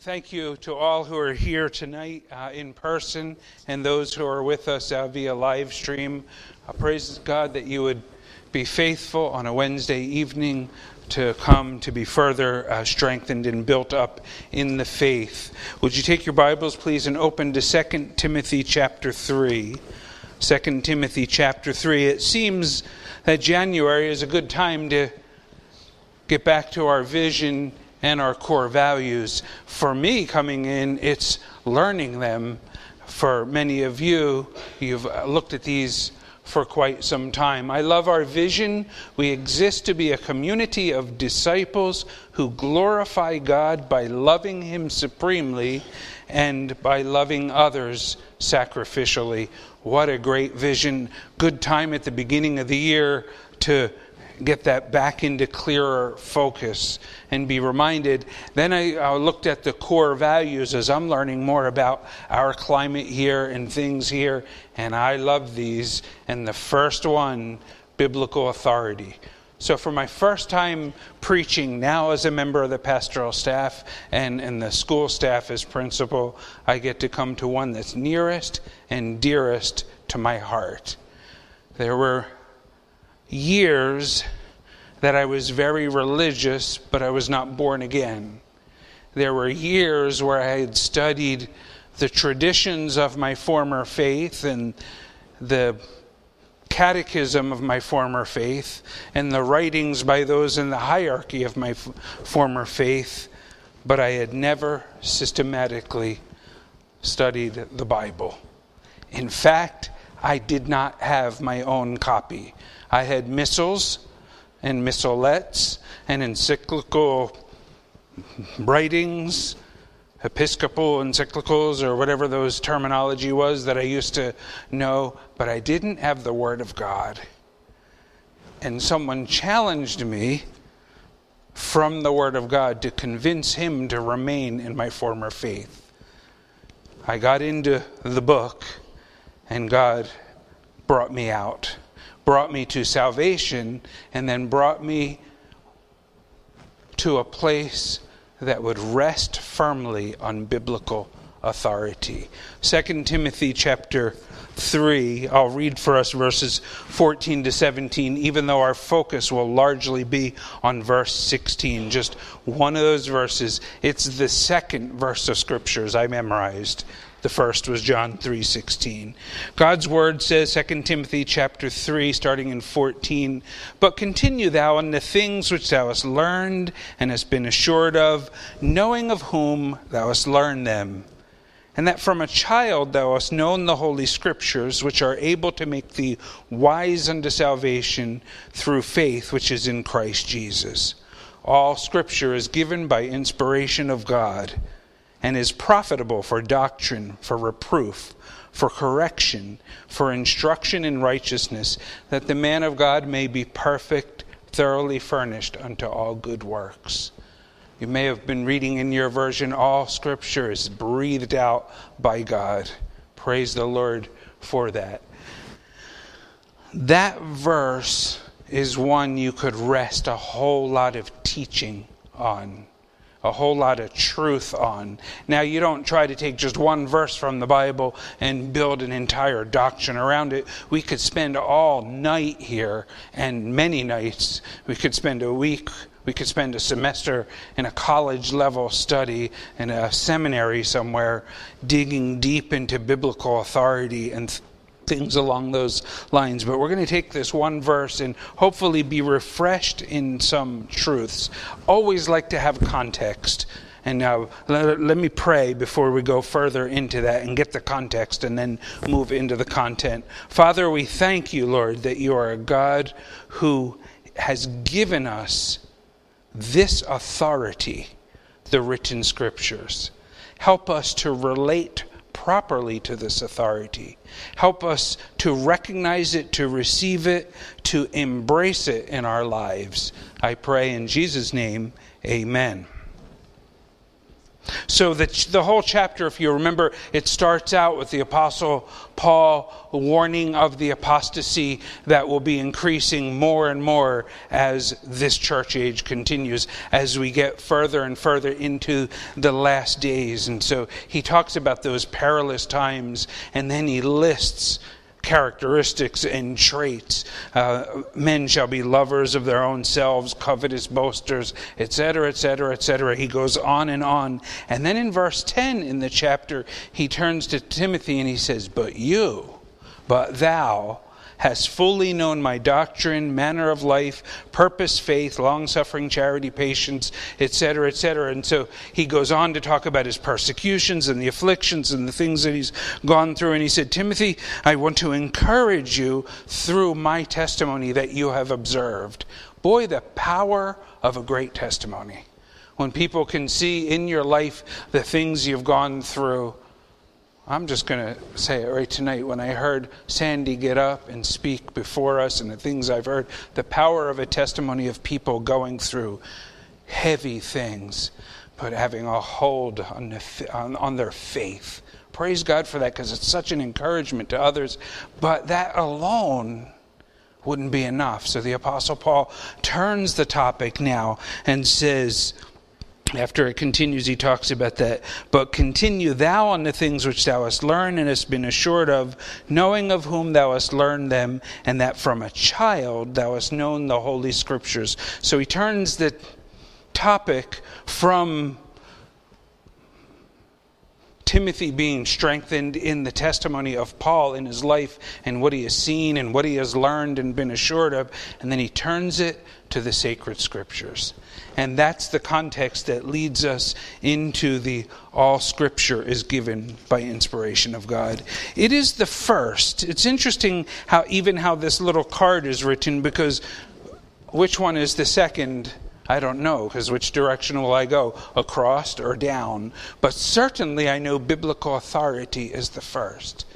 Thank you to all who are here tonight in person and those who are with us via live stream. Praise God that you would be faithful on a Wednesday evening to come to be further strengthened and built up in the faith. Would you take your Bibles, please, and open to 2 Timothy chapter 3. 2 Timothy chapter 3. It seems that January is a good time to get back to our vision and our core values. For me, coming in, it's learning them. For many of you, you've looked at these for quite some time. I love our vision. We exist to be a community of disciples who glorify God by loving Him supremely and by loving others sacrificially. What a great vision. Good time at the beginning of the year to get that back into clearer focus and be reminded. Then I looked at the core values as I'm learning more about our climate here and things here, and I love these. And the first one, biblical authority. So for my first time preaching now as a member of the pastoral staff and the school staff as principal, I get to come to one that's nearest and dearest to my heart. There were years that I was very religious, but I was not born again. There were years where I had studied the traditions of my former faith and the catechism of my former faith and the writings by those in the hierarchy of my former faith, but I had never systematically studied the Bible. In fact, I did not have my own copy. I had missals and missalettes and encyclical writings, Episcopal encyclicals or whatever those terminology was that I used to know, but I didn't have the Word of God. And someone challenged me from the Word of God to convince him to remain in my former faith. I got into the book and God brought me out. Brought me to salvation, and then brought me to a place that would rest firmly on biblical authority. 2 Timothy chapter 3, I'll read for us verses 14 to 17, even though our focus will largely be on verse 16, just one of those verses. It's the second verse of scriptures I memorized. The first was John 3:16. God's word says, 2 Timothy chapter 3, starting in 14, "But continue thou in the things which thou hast learned and hast been assured of, knowing of whom thou hast learned them, and that from a child thou hast known the holy scriptures, which are able to make thee wise unto salvation through faith which is in Christ Jesus. All scripture is given by inspiration of God, and is profitable for doctrine, for reproof, for correction, for instruction in righteousness, that the man of God may be perfect, thoroughly furnished unto all good works." You may have been reading in your version, all scripture is breathed out by God. Praise the Lord for that. That verse is one you could rest a whole lot of teaching on. A whole lot of truth on. Now, you don't try to take just one verse from the Bible and build an entire doctrine around it. We could spend all night here and many nights. We could spend a week. We could spend a semester in a college level study in a seminary somewhere digging deep into biblical authority and things along those lines, but we're going to take this one verse and hopefully be refreshed in some truths. Always like to have context, and now let me pray before we go further into that and get the context and then move into the content. Father, we thank you, Lord, that you are a God who has given us this authority, the written scriptures. Help us to relate properly to this authority. Help us to recognize it, to receive it, to embrace it in our lives. I pray in Jesus' name, amen. So the whole chapter, if you remember, it starts out with the Apostle Paul warning of the apostasy that will be increasing more and more as this church age continues, as we get further and further into the last days. And so he talks about those perilous times, and then he lists characteristics and traits. Men shall be lovers of their own selves, covetous, boasters, etc., etc., etc. He goes on. And then in verse 10 in the chapter, he turns to Timothy and he says, But thou hast fully known my doctrine, manner of life, purpose, faith, long-suffering, charity, patience, etc., etc. And so he goes on to talk about his persecutions and the afflictions and the things that he's gone through. And he said, Timothy, I want to encourage you through my testimony that you have observed. Boy, the power of a great testimony. When people can see in your life the things you've gone through. I'm just going to say it right tonight. When I heard Sandy get up and speak before us and the things I've heard, the power of a testimony of people going through heavy things, but having a hold on their faith. Praise God for that, because it's such an encouragement to others. But that alone wouldn't be enough. So the Apostle Paul turns the topic now and says, after it continues, he talks about that. But continue thou on the things which thou hast learned and hast been assured of, knowing of whom thou hast learned them, and that from a child thou hast known the Holy Scriptures. So he turns the topic from Timothy being strengthened in the testimony of Paul in his life and what he has seen and what he has learned and been assured of, and then he turns it to the sacred Scriptures. And that's the context that leads us into the all Scripture is given by inspiration of God. It is the first. It's interesting how this little card is written, because which one is the second? I don't know, because which direction will I go, across or down? But certainly I know biblical authority is the first.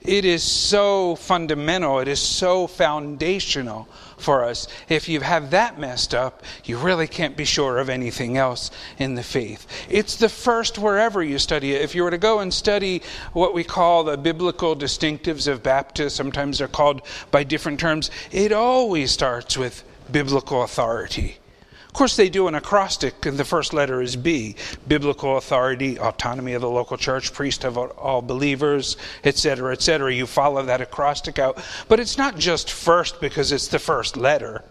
It is so fundamental, it is so foundational for us. If you have that messed up, you really can't be sure of anything else in the faith. It's the first wherever you study it. If you were to go and study what we call the biblical distinctives of Baptists, sometimes they're called by different terms, it always starts with biblical authority. Of course, they do an acrostic, and the first letter is B. Biblical authority, autonomy of the local church, priest of all believers, etc., etc. You follow that acrostic out. But it's not just first because it's the first letter.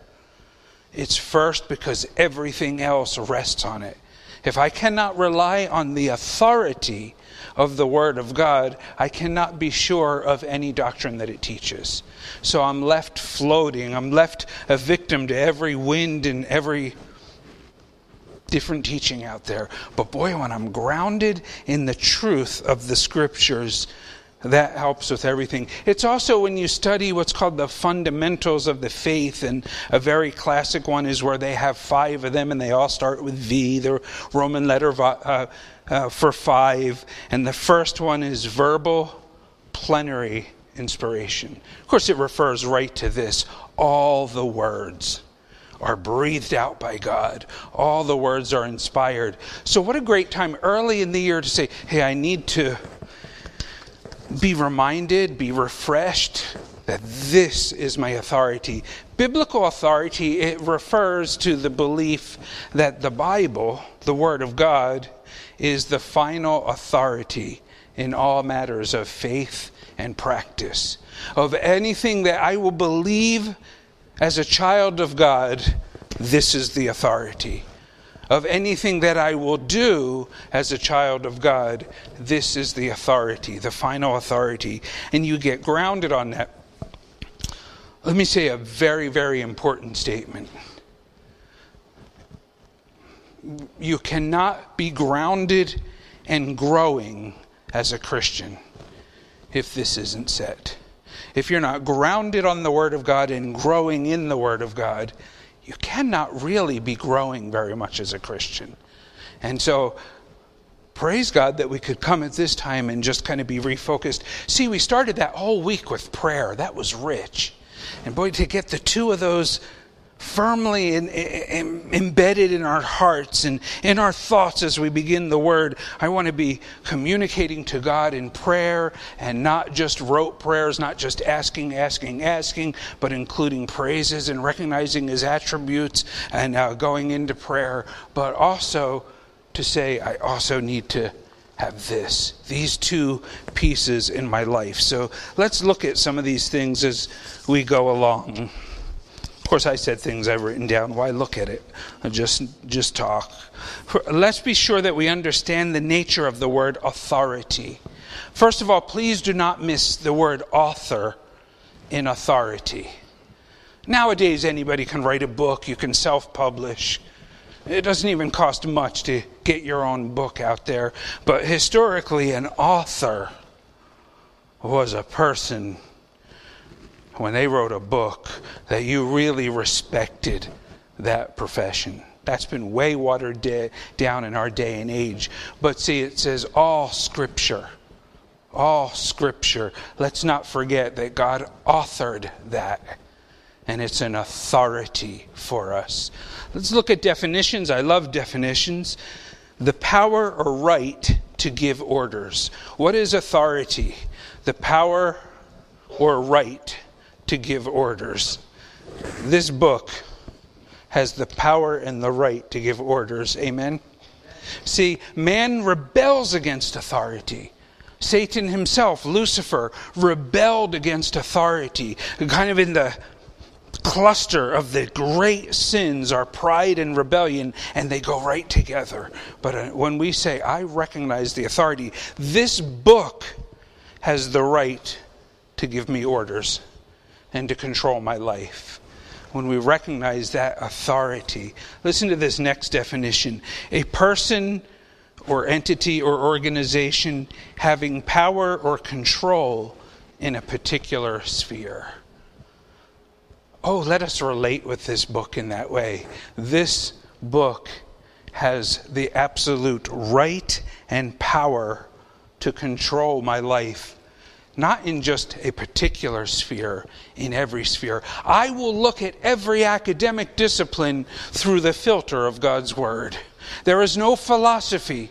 It's first because everything else rests on it. If I cannot rely on the authority of the Word of God, I cannot be sure of any doctrine that it teaches. So I'm left floating. I'm left a victim to every wind and every different teaching out there. But boy, when I'm grounded in the truth of the Scriptures, that helps with everything. It's also when you study what's called the fundamentals of the faith, and a very classic one is where they have 5 of them and they all start with V, the Roman letter for 5. And the first one is verbal plenary inspiration. Of course, it refers right to this. All the words are breathed out by God. All the words are inspired. So what a great time early in the year to say, hey, I need to be reminded, be refreshed that this is my authority. Biblical authority, it refers to the belief that the Bible, the Word of God, is the final authority in all matters of faith and practice. Of anything that I will believe as a child of God, this is the authority. Of anything that I will do as a child of God, this is the authority, the final authority. And you get grounded on that. Let me say a very, very important statement. You cannot be grounded and growing as a Christian if this isn't set. If you're not grounded on the Word of God and growing in the Word of God, you cannot really be growing very much as a Christian. And so, praise God that we could come at this time and just kind of be refocused. See, we started that whole week with prayer. That was rich. And boy, to get the two of those firmly embedded in our hearts and in our thoughts as we begin the Word. I want to be communicating to God in prayer, and not just rote prayers, not just asking, but including praises and recognizing His attributes and going into prayer, but also to say, I also need to have this, these two pieces in my life. So let's look at some of these things as we go along. Of course, I said things I've written down. Why look at it? Just talk. Let's be sure that we understand the nature of the word authority. First of all, please do not miss the word author in authority. Nowadays, anybody can write a book. You can self-publish. It doesn't even cost much to get your own book out there. But historically, an author was a person, when they wrote a book, that you really respected that profession. That's been way watered down in our day and age. But see, it says all Scripture. All Scripture. Let's not forget that God authored that. And it's an authority for us. Let's look at definitions. I love definitions. The power or right to give orders. What is authority? The power or right to give orders. This book has the power and the right to give orders. Amen? See, man rebels against authority. Satan himself, Lucifer, rebelled against authority. Kind of in the cluster of the great sins are pride and rebellion, and they go right together. But when we say, I recognize the authority, this book has the right to give me orders and to control my life. When we recognize that authority, listen to this next definition. A person or entity or organization having power or control in a particular sphere. Oh, let us relate with this book in that way. This book has the absolute right and power to control my life, not in just a particular sphere, in every sphere. I will look at every academic discipline through the filter of God's Word. There is no philosophy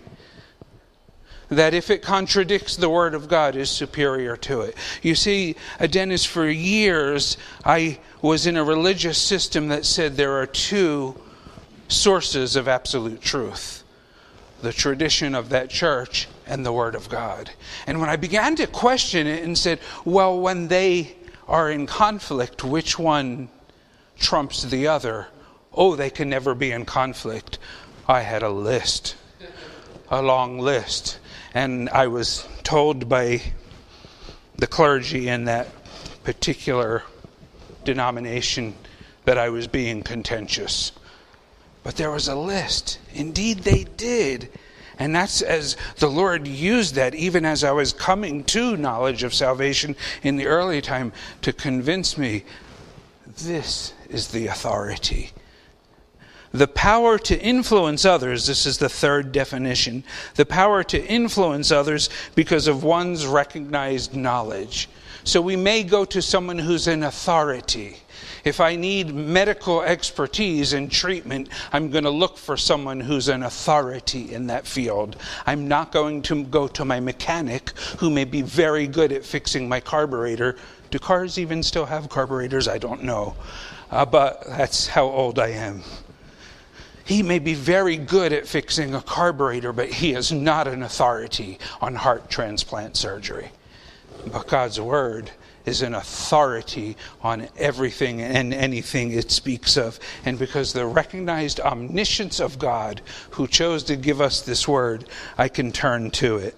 that if it contradicts the Word of God is superior to it. You see, Dennis, for years I was in a religious system that said there are two sources of absolute truth. The tradition of that church and the Word of God. And when I began to question it and said, well, when they are in conflict, which one trumps the other? Oh, they can never be in conflict. I had a list. A long list. And I was told by the clergy in that particular denomination that I was being contentious. But there was a list. Indeed they did. And that's as the Lord used that, even as I was coming to knowledge of salvation in the early time, to convince me this is the authority. The power to influence others, this is the third definition, the power to influence others because of one's recognized knowledge. So we may go to someone who's an authority. If I need medical expertise and treatment, I'm going to look for someone who's an authority in that field. I'm not going to go to my mechanic, who may be very good at fixing my carburetor. Do cars even still have carburetors? I don't know. But that's how old I am. He may be very good at fixing a carburetor, but he is not an authority on heart transplant surgery. But God's Word is an authority on everything and anything it speaks of. And because the recognized omniscience of God, who chose to give us this Word, I can turn to it.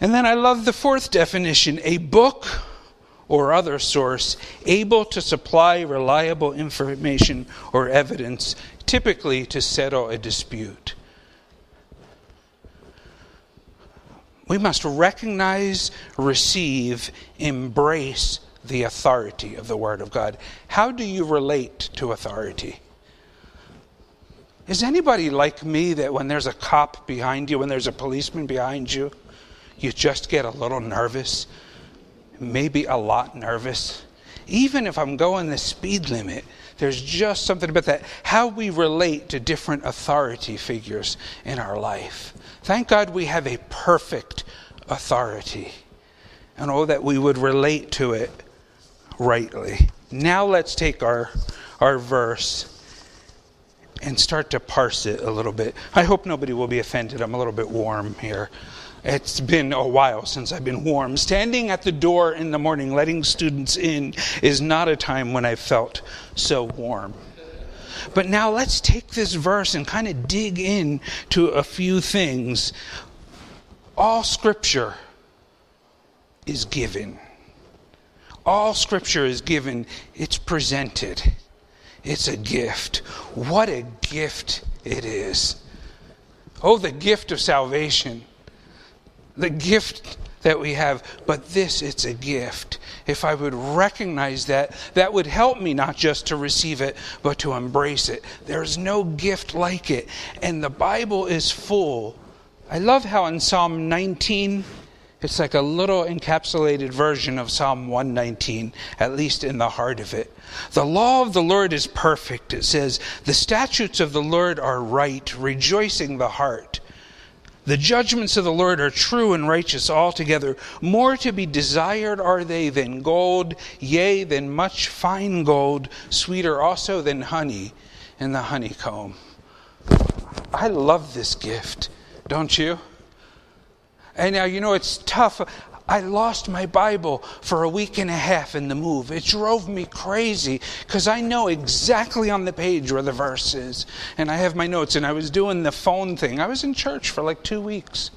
And then I love the fourth definition, a book or other source able to supply reliable information or evidence, typically to settle a dispute. We must recognize, receive, embrace the authority of the Word of God. How do you relate to authority? Is anybody like me that when there's a cop behind you, when there's a policeman behind you, you just get a little nervous? Maybe a lot nervous. Even if I'm going the speed limit, There's just something about that. How we relate to different authority figures in our life. Thank God we have a perfect authority. And oh, that we would relate to it rightly. Now let's take our verse and start to parse it a little bit. I hope nobody will be offended. I'm a little bit warm here. It's been a while since I've been warm. Standing at the door in the morning, letting students in, is not a time when I felt so warm. But now let's take this verse and kind of dig in to a few things. All Scripture is given. All Scripture is given. It's presented. It's a gift. What a gift it is. Oh, the gift of salvation. The gift that we have, but this, it's a gift. If I would recognize that, that would help me not just to receive it, but to embrace it. There's no gift like it. And the Bible is full. I love how in Psalm 19, it's like a little encapsulated version of Psalm 119, at least in the heart of it. The law of the Lord is perfect. It says, the statutes of the Lord are right, rejoicing the heart. The judgments of the Lord are true and righteous altogether. More to be desired are they than gold, yea, than much fine gold, sweeter also than honey and the honeycomb. I love this gift, don't you? And now, you know, it's tough. I lost my Bible for a week and a half in the move. It drove me crazy because I know exactly on the page where the verse is. And I have my notes, and I was doing the phone thing. I was in church for like 2 weeks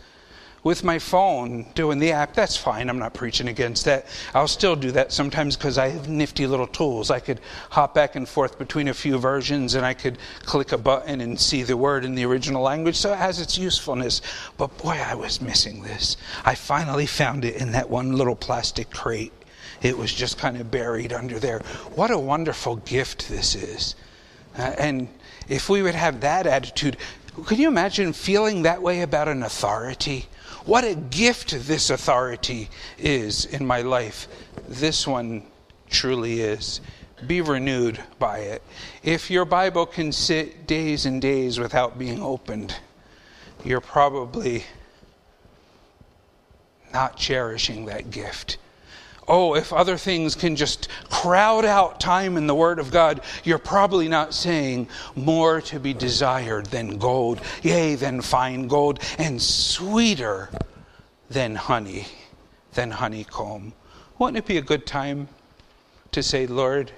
with my phone doing the app. That's fine. I'm not preaching against that. I'll still do that sometimes because I have nifty little tools. I could hop back and forth between a few versions, and I could click a button and see the word in the original language. So it has its usefulness. But boy, I was missing this. I finally found it in that one little plastic crate. It was just kind of buried under there. What a wonderful gift this is. And if we would have that attitude, can you imagine feeling that way about an authority? What a gift this authority is in my life. This one truly is. Be renewed by it. If your Bible can sit days and days without being opened, you're probably not cherishing that gift. Oh, if other things can just crowd out time in the Word of God, you're probably not saying more to be desired than gold, yea, than fine gold, and sweeter than honey, than honeycomb. Wouldn't it be a good time to say, Lord,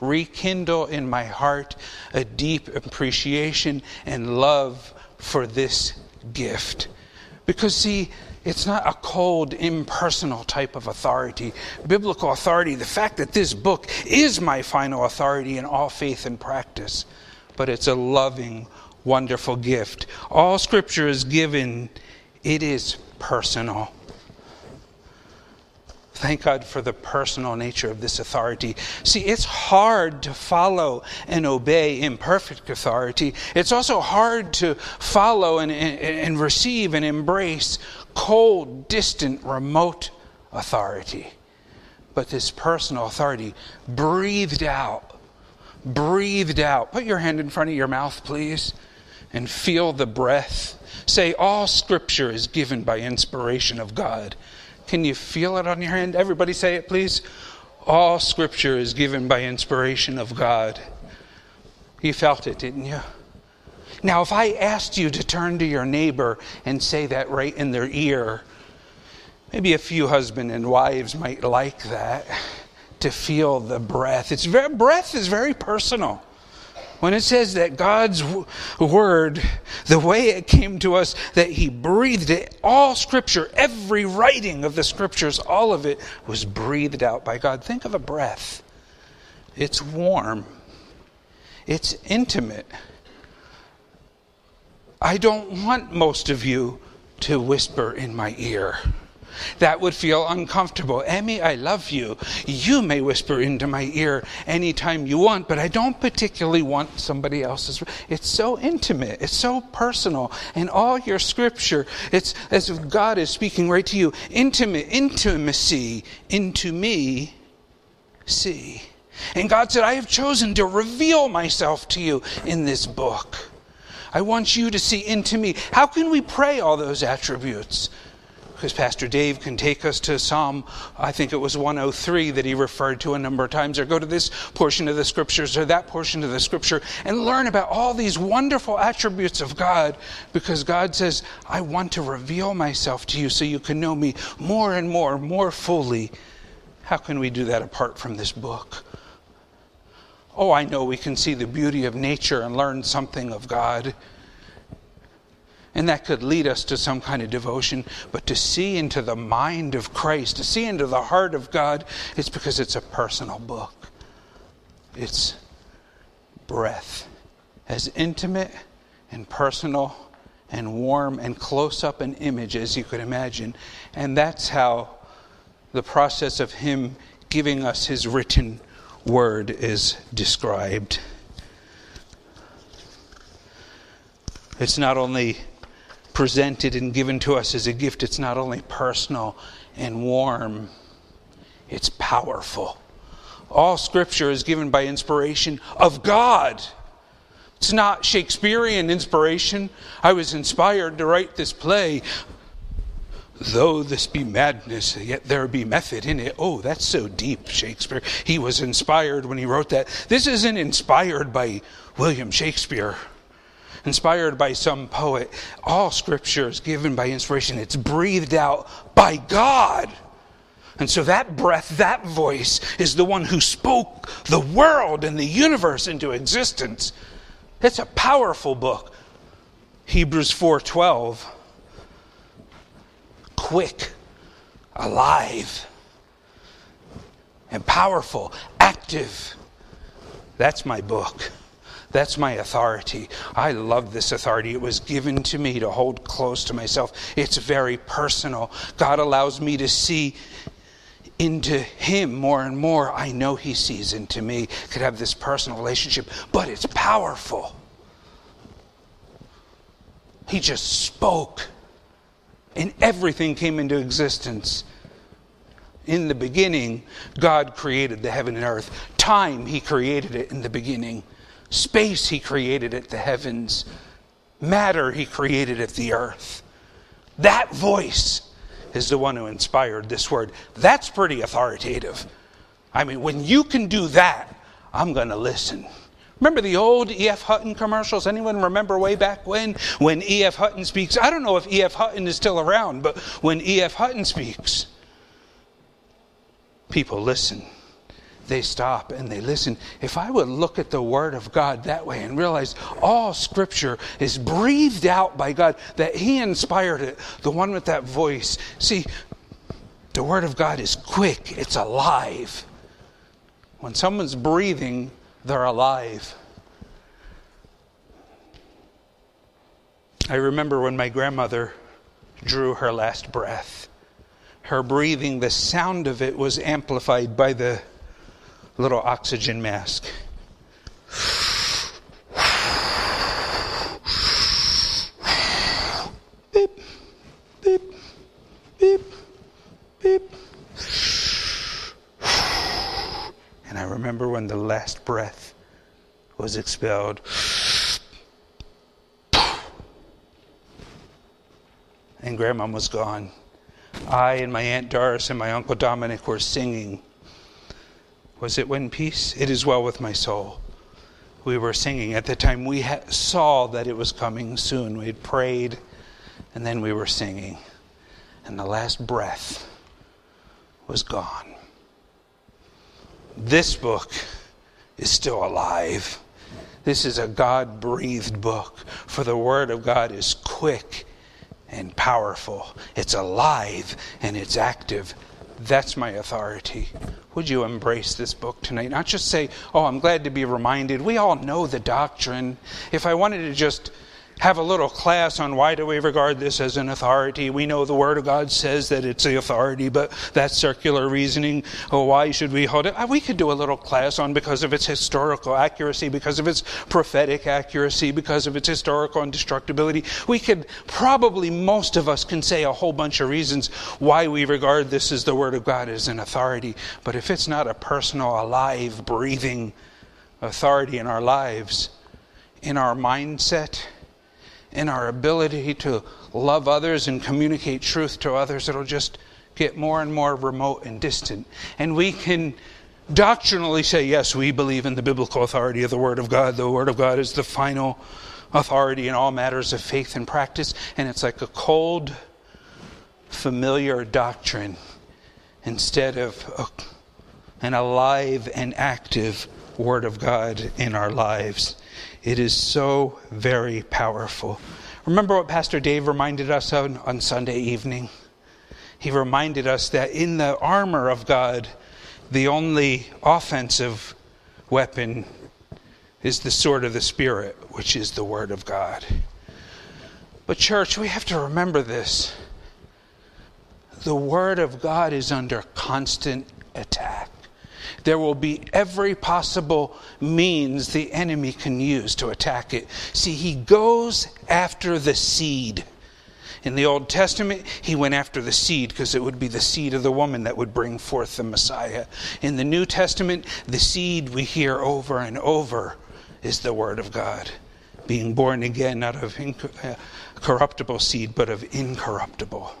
rekindle in my heart a deep appreciation and love for this gift? Because, see, it's not a cold, impersonal type of authority. Biblical authority, the fact that this book is my final authority in all faith and practice. But it's a loving, wonderful gift. All Scripture is given. It is personal. Thank God for the personal nature of this authority. See, it's hard to follow and obey imperfect authority. It's also hard to follow and receive and embrace cold, distant, remote authority. But this personal authority, breathed out. Breathed out. Put your hand in front of your mouth, please, and feel the breath. Say, all Scripture is given by inspiration of God. Can you feel it on your hand? Everybody say it, please. All Scripture is given by inspiration of God. You felt it, didn't you? Now, if I asked you to turn to your neighbor and say that right in their ear, maybe a few husbands and wives might like that, to feel the breath. Breath is very personal. When it says that God's word, the way it came to us, that he breathed it, all Scripture, every writing of the Scriptures, all of it was breathed out by God. Think of a breath. It's warm. It's intimate. I don't want most of you to whisper in my ear. That would feel uncomfortable. Emmy, I love you. You may whisper into my ear anytime you want, but I don't particularly want somebody else's. It's so intimate. It's so personal. And all your Scripture, it's as if God is speaking right to you. Intimacy, into me, see. And God said, I have chosen to reveal myself to you in this book. I want you to see into me. How can we pray all those attributes? Because Pastor Dave can take us to Psalm, I think it was 103 that he referred to a number of times, or go to this portion of the scriptures or that portion of the scripture and learn about all these wonderful attributes of God, because God says, I want to reveal myself to you so you can know me more and more fully. How can we do that apart from this book? Oh, I know we can see the beauty of nature and learn something of God. And that could lead us to some kind of devotion. But to see into the mind of Christ, to see into the heart of God, it's because it's a personal book. Its breadth, as intimate and personal and warm and close up an image as you could imagine. And that's how the process of Him giving us His written word is described. It's not only presented and given to us as a gift, it's not only personal and warm, it's powerful. All Scripture is given by inspiration of God. It's not Shakespearean inspiration. I was inspired to write this play. Though this be madness, yet there be method in it. Oh, that's so deep, Shakespeare. He was inspired when he wrote that. This isn't inspired by William Shakespeare. Inspired by some poet. All Scripture is given by inspiration. It's breathed out by God. And so that breath, that voice, is the one who spoke the world and the universe into existence. It's a powerful book. Hebrews 4:12. Quick, alive, and powerful, active. That's my book. That's my authority. I love this authority. It was given to me to hold close to myself. It's very personal. God allows me to see into Him more and more. I know He sees into me. Could have this personal relationship, but it's powerful. He just spoke, and everything came into existence. In the beginning, God created the heaven and earth. Time, He created it in the beginning. Space, He created at the heavens. Matter, He created at the earth. That voice is the one who inspired this word. That's pretty authoritative. I mean, when you can do that, I'm going to listen. Remember the old E.F. Hutton commercials? Anyone remember way back when E.F. Hutton speaks? I don't know if E.F. Hutton is still around, but when E.F. Hutton speaks, people listen. They stop and they listen. If I would look at the Word of God that way and realize all Scripture is breathed out by God, that He inspired it, the one with that voice. See, the Word of God is quick. It's alive. When someone's breathing, they're alive. I remember when my grandmother drew her last breath. Her breathing, the sound of it was amplified by the little oxygen mask. Beep, beep, beep, beep. And I remember when the last breath was expelled. And Grandma was gone. I and my Aunt Doris and my Uncle Dominic were singing. Was it When Peace? It Is Well With My Soul. We were singing. At the time, we saw that it was coming soon. We had prayed, and then we were singing. And the last breath was gone. This book is still alive. This is a God-breathed book. For the Word of God is quick and powerful. It's alive and it's active. That's my authority. Would you embrace this book tonight? Not just say, oh, I'm glad to be reminded. We all know the doctrine. If I wanted to just have a little class on why do we regard this as an authority. We know the Word of God says that it's the authority, but that's circular reasoning. Oh, why should we hold it? We could do a little class on because of its historical accuracy, because of its prophetic accuracy, because of its historical indestructibility. We could probably, most of us can say a whole bunch of reasons why we regard this as the Word of God as an authority. But if it's not a personal, alive, breathing authority in our lives, in our mindset, in our ability to love others and communicate truth to others, it'll just get more and more remote and distant. And we can doctrinally say, yes, we believe in the biblical authority of the Word of God. The Word of God is the final authority in all matters of faith and practice. And it's like a cold, familiar doctrine instead of an alive and active Word of God in our lives. It is so very powerful. Remember what Pastor Dave reminded us on Sunday evening? He reminded us that in the armor of God, the only offensive weapon is the sword of the Spirit, which is the Word of God. But church, we have to remember this. The Word of God is under constant attack. There will be every possible means the enemy can use to attack it. See, he goes after the seed. In the Old Testament, he went after the seed because it would be the seed of the woman that would bring forth the Messiah. In the New Testament, the seed we hear over and over is the Word of God. Being born again, not of corruptible seed, but of incorruptible.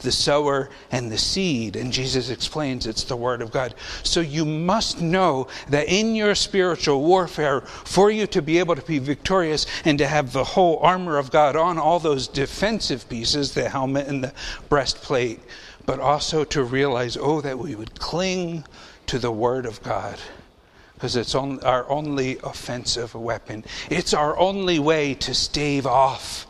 The sower and the seed. And Jesus explains it's the Word of God. So you must know that in your spiritual warfare, for you to be able to be victorious and to have the whole armor of God on, all those defensive pieces, the helmet and the breastplate, but also to realize, that we would cling to the Word of God. Because it's our only offensive weapon. It's our only way to stave off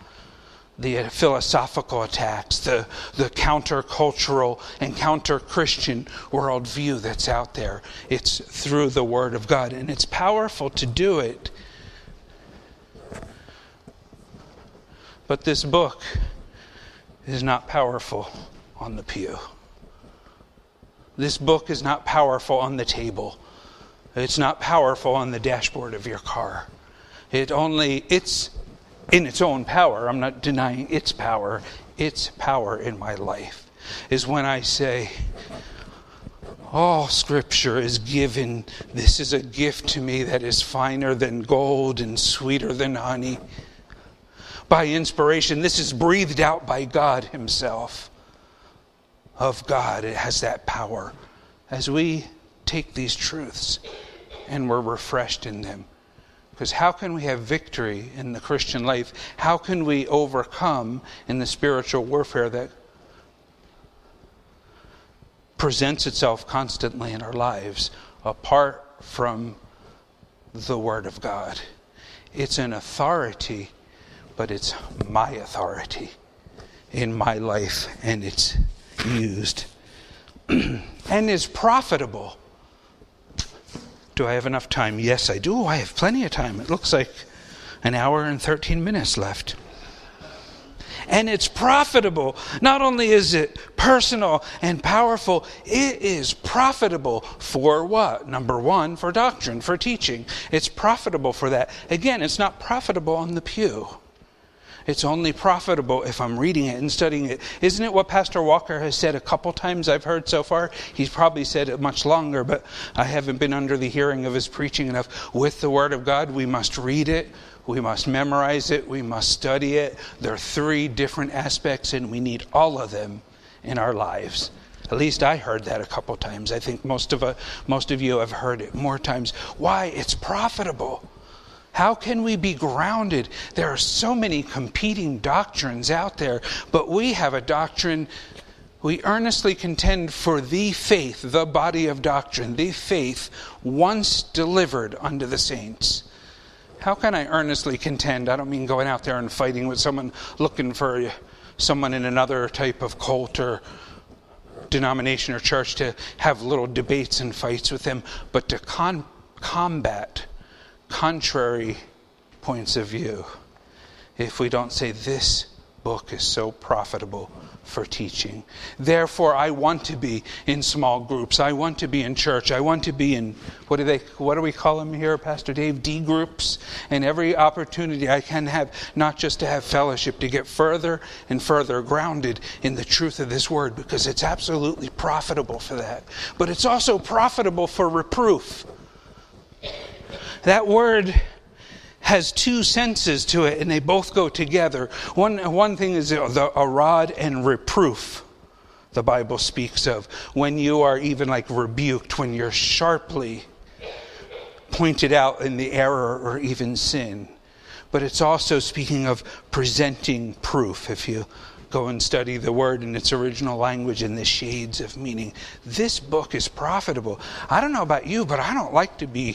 the philosophical attacks, the countercultural and counter-Christian worldview that's out there. It's through the Word of God. And it's powerful to do it. But this book is not powerful on the pew. This book is not powerful on the table. It's not powerful on the dashboard of your car. It's in its own power. I'm not denying its power. Its power in my life is when I say, all Scripture is given. This is a gift to me that is finer than gold and sweeter than honey. By inspiration, this is breathed out by God Himself. Of God, it has that power. As we take these truths and we're refreshed in them. Because how can we have victory in the Christian life? How can we overcome in the spiritual warfare that presents itself constantly in our lives apart from the Word of God? It's an authority, but it's my authority in my life, and it's used and is profitable. Do I have enough time? Yes, I do. I have plenty of time. It looks like an hour and 13 minutes left. And it's profitable. Not only is it personal and powerful, it is profitable for what? Number one, for doctrine, for teaching. It's profitable for that. Again, it's not profitable on the pew. It's only profitable if I'm reading it and studying it. Isn't it what Pastor Walker has said a couple times I've heard so far? He's probably said it much longer, but I haven't been under the hearing of his preaching enough. With the Word of God, we must read it, we must memorize it, we must study it. There are three different aspects, and we need all of them in our lives. At least I heard that a couple times. I think most of you have heard it more times. Why? It's profitable. How can we be grounded? There are so many competing doctrines out there, but we have a doctrine. We earnestly contend for the faith, the body of doctrine, the faith once delivered unto the saints. How can I earnestly contend? I don't mean going out there and fighting with someone, looking for someone in another type of cult or denomination or church to have little debates and fights with them, but to combat contrary points of view if we don't say this book is so profitable for teaching. Therefore, I want to be in small groups. I want to be in church. I want to be in, what do we call them here, Pastor Dave? D groups. And every opportunity I can have, not just to have fellowship, to get further and further grounded in the truth of this word, because it's absolutely profitable for that. But it's also profitable for reproof. That word has two senses to it, and they both go together. One thing is a rod and reproof. The Bible speaks of when you are even like rebuked, when you're sharply pointed out in the error or even sin. But it's also speaking of presenting proof. If you go and study the word in its original language and the shades of meaning, this book is profitable. I don't know about you, but I don't like to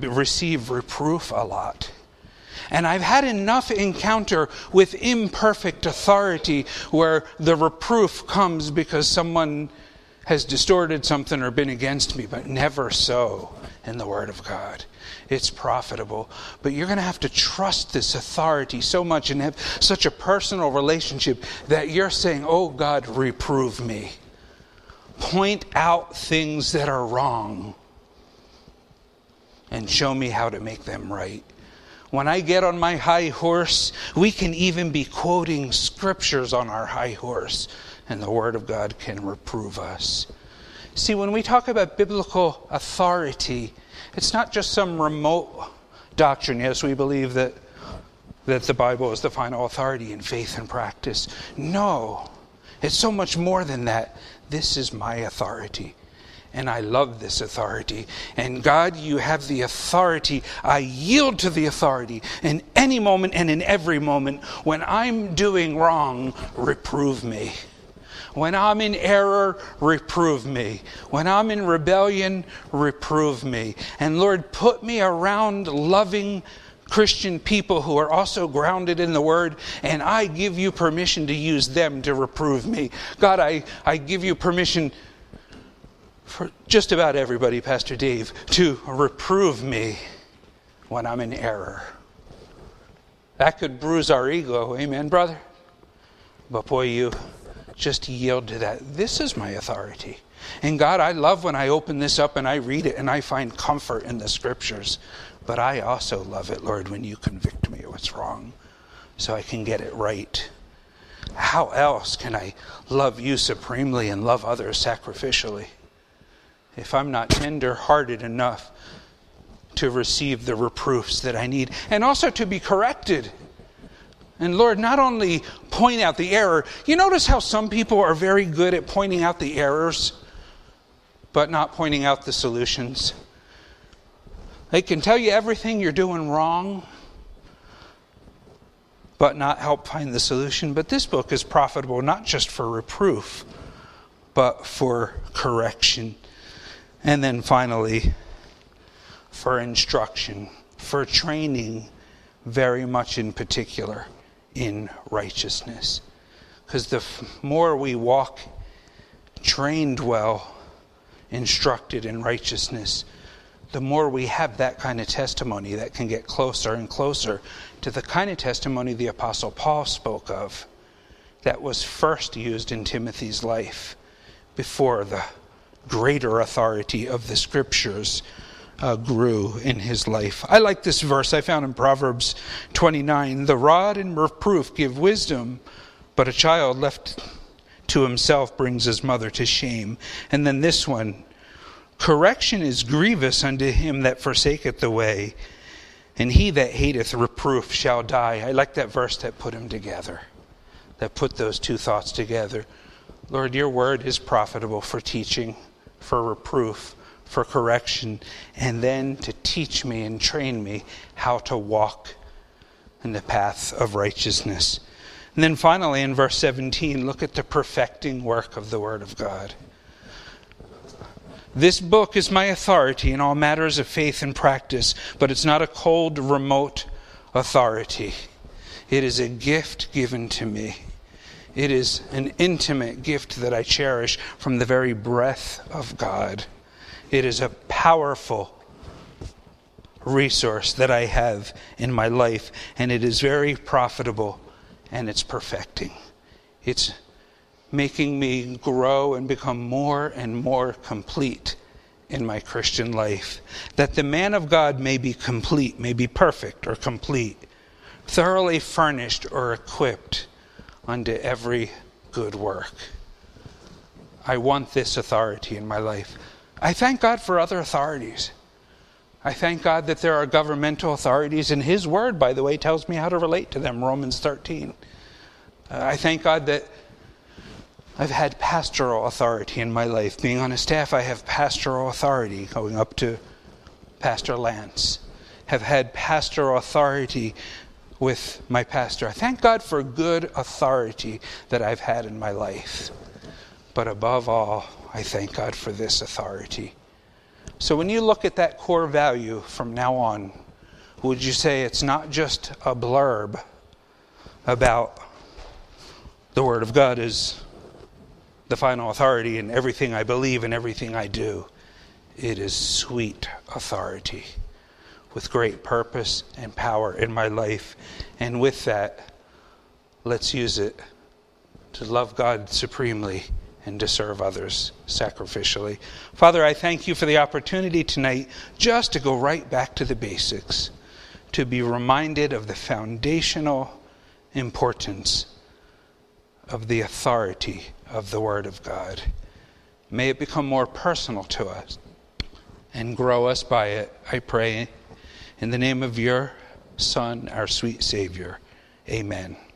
receive reproof a lot. And I've had enough encounter with imperfect authority where the reproof comes because someone has distorted something or been against me, but never so in the Word of God. It's profitable. But you're going to have to trust this authority so much and have such a personal relationship that you're saying, oh God, reprove me. Point out things that are wrong. And show me how to make them right. When I get on my high horse, we can even be quoting scriptures on our high horse, and the Word of God can reprove us. See, when we talk about biblical authority, it's not just some remote doctrine. Yes, we believe that the Bible is the final authority in faith and practice. No, it's so much more than that. This is my authority. And I love this authority. And God, you have the authority. I yield to the authority in any moment and in every moment. When I'm doing wrong, reprove me. When I'm in error, reprove me. When I'm in rebellion, reprove me. And Lord, put me around loving Christian people who are also grounded in the Word, and I give you permission to use them to reprove me. God, I give you permission for just about everybody, Pastor Dave, to reprove me when I'm in error. That could bruise our ego, amen, brother? But boy, you just yield to that. This is my authority. And God, I love when I open this up and I read it and I find comfort in the scriptures. But I also love it, Lord, when you convict me of what's wrong so I can get it right. How else can I love you supremely and love others sacrificially? If I'm not tender-hearted enough to receive the reproofs that I need, and also to be corrected. And Lord, not only point out the error, you notice how some people are very good at pointing out the errors, but not pointing out the solutions. They can tell you everything you're doing wrong, but not help find the solution. But this book is profitable not just for reproof, but for correction. And then finally, for instruction, for training, very much in particular, in righteousness. Because the more we walk trained well, instructed in righteousness, the more we have that kind of testimony that can get closer and closer to the kind of testimony the Apostle Paul spoke of that was first used in Timothy's life before the greater authority of the scriptures grew in his life. I like this verse I found in Proverbs 29. The rod and reproof give wisdom, but a child left to himself brings his mother to shame. And then this one, correction is grievous unto him that forsaketh the way, and he that hateth reproof shall die. I like that verse that put him together, that put those two thoughts together. Lord, your word is profitable for teaching, for reproof, for correction, and then to teach me and train me how to walk in the path of righteousness. And then finally in verse 17, look at the perfecting work of the Word of God. This book is my authority in all matters of faith and practice, but it's not a cold, remote authority. It is a gift given to me. It is an intimate gift that I cherish from the very breath of God. It is a powerful resource that I have in my life, and it is very profitable, and it's perfecting. It's making me grow and become more and more complete in my Christian life, that the man of God may be complete, may be perfect or complete, thoroughly furnished or equipped unto every good work. I want this authority in my life. I thank God for other authorities. I thank God that there are governmental authorities, and His Word, by the way, tells me how to relate to them, Romans 13. I thank God that I've had pastoral authority in my life. Being on a staff, I have pastoral authority, going up to Pastor Lance. Have had pastoral authority with my pastor. I thank God for good authority that I've had in my life. But above all, I thank God for this authority. So when you look at that core value from now on, would you say it's not just a blurb about the Word of God is the final authority in everything I believe and everything I do? It is sweet authority with great purpose and power in my life. And with that, let's use it to love God supremely and to serve others sacrificially. Father, I thank you for the opportunity tonight just to go right back to the basics, to be reminded of the foundational importance of the authority of the Word of God. May it become more personal to us and grow us by it, I pray, in the name of your Son, our sweet Savior. Amen.